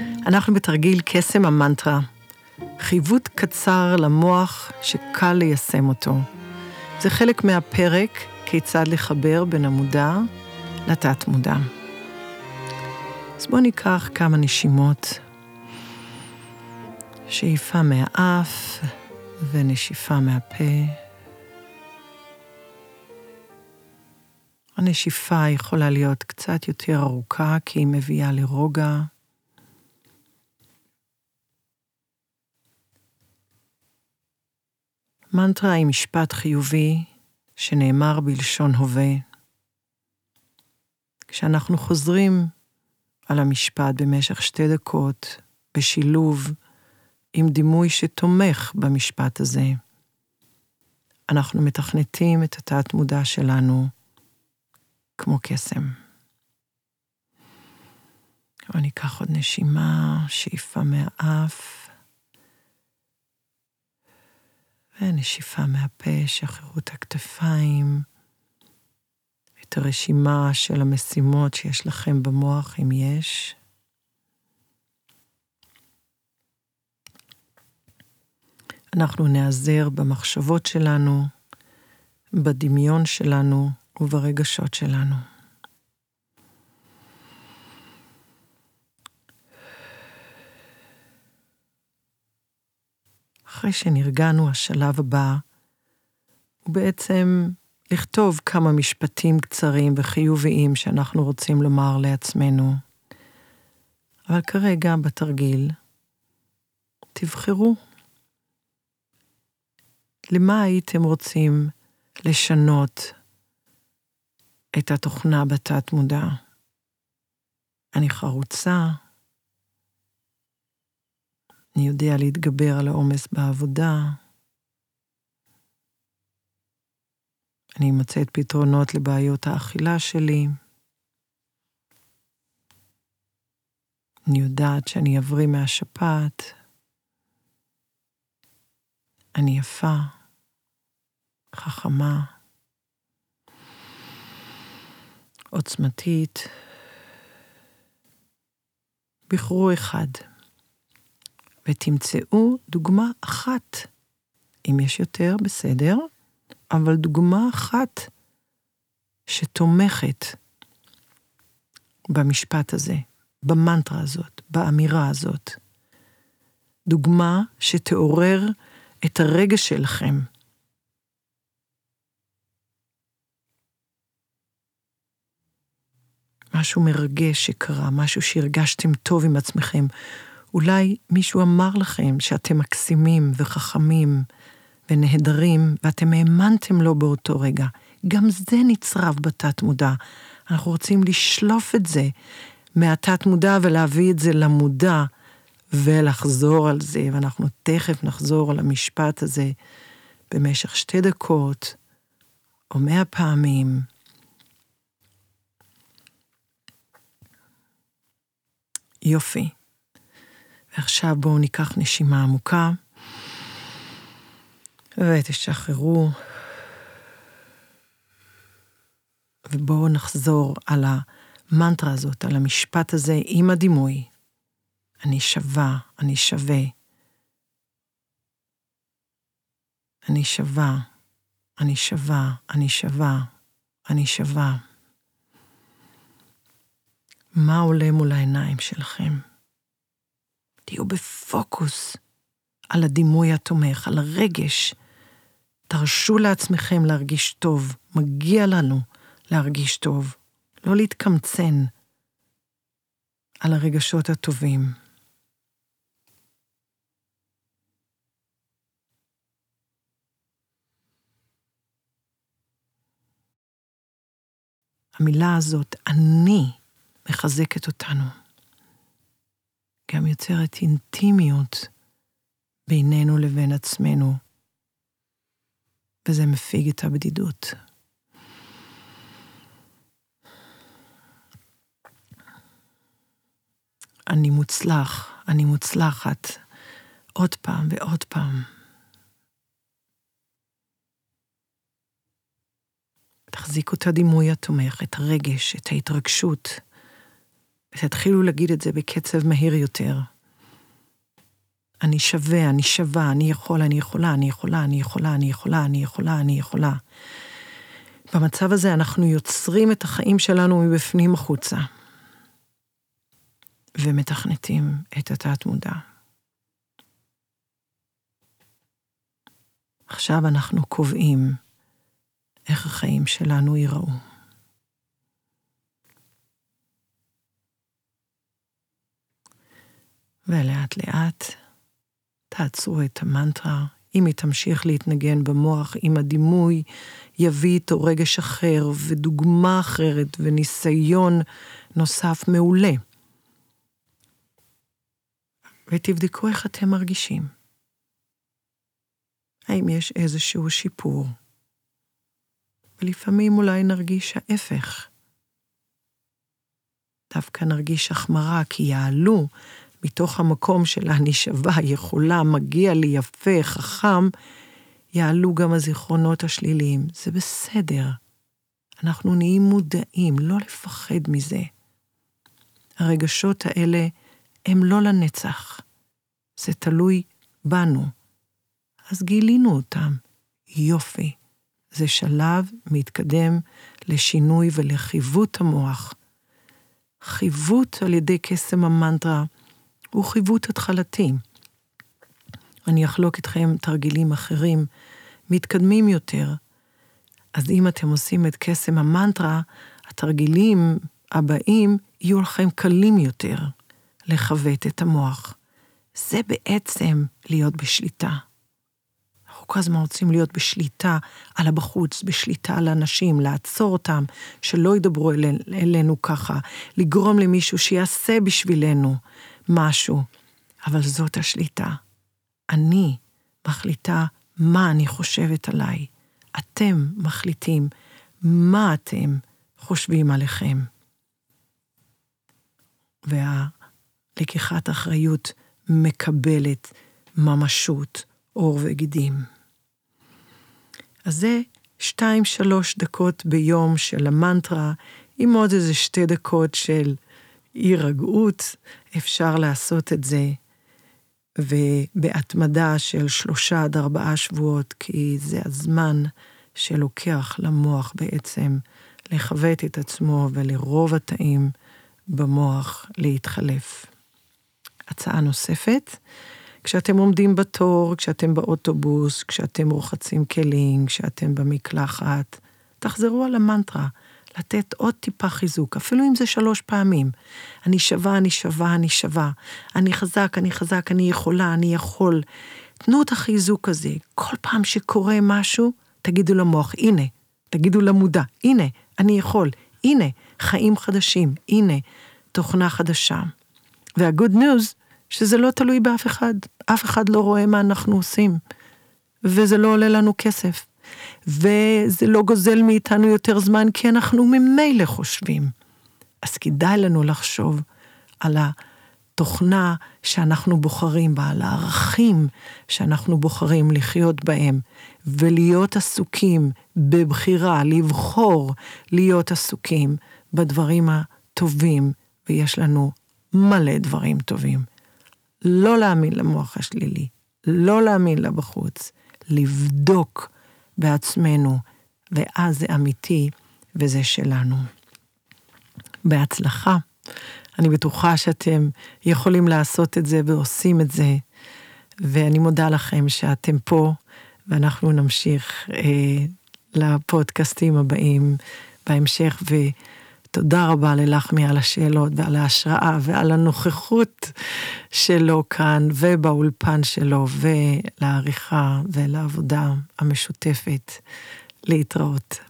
אנחנו בתרגיל קסם המנטרה. חיווט קצר למוח שקל ליישם אותו. זה חלק מהפרק כיצד לחבר בין המודע לתת מודע. אז בואו ניקח כמה נשימות. שאיפה מהאף ונשיפה מהפה. הנשיפה יכולה להיות קצת יותר ארוכה כי היא מביאה לרוגע. מנטרה היא משפט חיובי שנאמר בלשון הווה. כשאנחנו חוזרים על המשפט במשך 2 דקות בשילוב עם דימוי שתומך במשפט הזה, אנחנו מתכנתים את התת מודע שלנו כמו קסם. אני אקח עוד נשימה, שאיפה מהאף, ונשיפה מהפה, שחררו את הכתפיים, את הרשימה של המשימות שיש לכם במוח, אם יש. אנחנו נעזר במחשבות שלנו, בדמיון שלנו, וברגשות שלנו. אחרי שנרגענו, השלב הבא הוא בעצם לכתוב כמה משפטים קצרים וחיוביים שאנחנו רוצים לומר לעצמנו. אבל כרגע בתרגיל תבחרו למה הייתם רוצים לשנות את התוכנה בתת מודע. אני חרוצה, אני יודע להתגבר על העומס בעבודה, אני מוצאת פתרונות לבעיות האכילה שלי, אני יודעת שאני אבריא מהשפעת, אני יפה, חכמה, עוצמתית. בחרו אחד, ותמצאו דוגמה אחת, אם יש יותר בסדר, אבל דוגמה אחת שתומכת במשפט הזה, במנטרה הזאת, באמירה הזאת. דוגמה שתעורר את הרגע שלכם. משהו מרגש שקרה, משהו שהרגשתם טוב עם עצמכם. אולי מישהו אמר לכם שאתם מקסימים וחכמים ונהדרים, ואתם האמנתם לו באותו רגע. גם זה נצרב בתת מודע. אנחנו רוצים לשלוף את זה מהתת מודע ולהביא את זה למודע ולחזור על זה. ואנחנו תכף נחזור על המשפט הזה במשך 2 דקות או 100 פעמים. יופי. ועכשיו בואו ניקח נשימה עמוקה, ותשחררו, ובואו נחזור על המנטרה הזאת, על המשפט הזה עם הדימוי. אני שווה, אני שווה. אני שווה, אני שווה, אני שווה, אני שווה. מה עולה מול העיניים שלכם? תהיו בפוקוס על הדימוי התומך, על הרגש. תרשו לעצמכם להרגיש טוב. מגיע לנו להרגיש טוב. לא להתקמצן על הרגשות הטובים. המילה הזאת, אני, מחזקת אותנו. גם יוצרת אינטימיות בינינו לבין עצמנו, וזה מפיג את הבדידות. אני מוצלח, אני מוצלחת, עוד פעם ועוד פעם. תחזיקו את הדימוי התומך, את הרגש, את ההתרגשות, ותתחילו להגיד את זה בקצב מהיר יותר. אני שווה, אני שווה, אני יכול, אני יכולה, אני יכולה, אני יכולה, אני יכולה, אני יכולה, אני יכולה. במצב הזה אנחנו יוצרים את החיים שלנו מבפנים החוצה. ומתכנתים את התת מודע. עכשיו אנחנו קובעים איך החיים שלנו ייראו. ולאט לאט תעצרו את המנטרה, אם היא תמשיך להתנגן במוח, אם הדימוי יביא איתו רגש אחר ודוגמה אחרת וניסיון נוסף מעולה. ותבדקו איך אתם מרגישים. האם יש איזשהו שיפור? ולפעמים אולי נרגיש ההפך. דווקא נרגיש החמרה, כי יעלו מתוך המקום שלה אני שווה, יכולה, מגיע לי, יפה, חכם, יעלו גם הזיכרונות השליליים. זה בסדר. אנחנו נהיים מודעים, לא לפחד מזה. הרגשות האלה הם לא לנצח. זה תלוי בנו. אז גילינו אותם. יופי. זה שלב מתקדם לשינוי ולחיווט המוח. חיווט על ידי קסם המנטרה הוא חיווט התחלתי. אני אחלוק אתכם תרגילים אחרים, מתקדמים יותר. אז אם אתם עושים את קסם המנטרה, התרגילים הבאים יהיו לכם קלים יותר לחוות את המוח. זה בעצם להיות בשליטה. אנחנו כל הזמן רוצים להיות בשליטה על הבחוץ, בשליטה על אנשים, לעצור אותם, שלא ידברו אלינו ככה, לגרום למישהו שיעשה בשבילנו משהו. אבל זאת השליטה. אני מחליטה מה אני חושבת עליי. אתם מחליטים מה אתם חושבים עליכם. ולקיחת אחריות מקבלת ממשות, אור וגידים. אז זה 2-3 דקות ביום של המנטרה, עם עוד איזה 2 דקות של הירגעות, אפשר לעשות את זה, ובהתמדה של 3-4 שבועות, כי זה הזמן שלוקח למוח בעצם לחוות את עצמו ולרוב התאים במוח להתחלף. הצעה נוספת, כשאתם עומדים בתור, כשאתם באוטובוס, כשאתם רוחצים כלים, כשאתם במקלחת, תחזרו על המנטרה, לתת עוד טיפה חיזוק, אפילו אם זה 3 פעמים. אני שווה, אני שווה, אני שווה. אני חזק, אני חזק, אני יכולה, אני יכול. תנו את החיזוק הזה. כל פעם שקורה משהו, תגידו למוח, הנה. תגידו למודע, הנה, אני יכול. הנה, חיים חדשים. הנה, תוכנה חדשה. וה-good news, שזה לא תלוי באף אחד. אף אחד לא רואה מה אנחנו עושים. וזה לא עולה לנו כסף. וזה לא גוזל מאיתנו יותר זמן, כי אנחנו ממילא חושבים. אז כדאי לנו לחשוב על התוכנה שאנחנו בוחרים בה, על הערכים שאנחנו בוחרים לחיות בהם, ולהיות עסוקים בבחירה, לבחור להיות עסוקים בדברים הטובים, ויש לנו מלא דברים טובים. לא להאמין למוח השלילי, לא להאמין לבחוץ, לבדוק בעצמנו, ואז זה אמיתי, וזה שלנו. בהצלחה. אני בטוחה שאתם יכולים לעשות את זה, ועושים את זה, ואני מודה לכם שאתם פה, ואנחנו נמשיך לפודקאסטים הבאים, בהמשך, ותודה רבה ללחמי על השאלות, ועל ההשראה, ועל הנוכחות שלו כאן, ובאולפן שלו, ולעריכה, ולעבודה המשותפת. להתראות.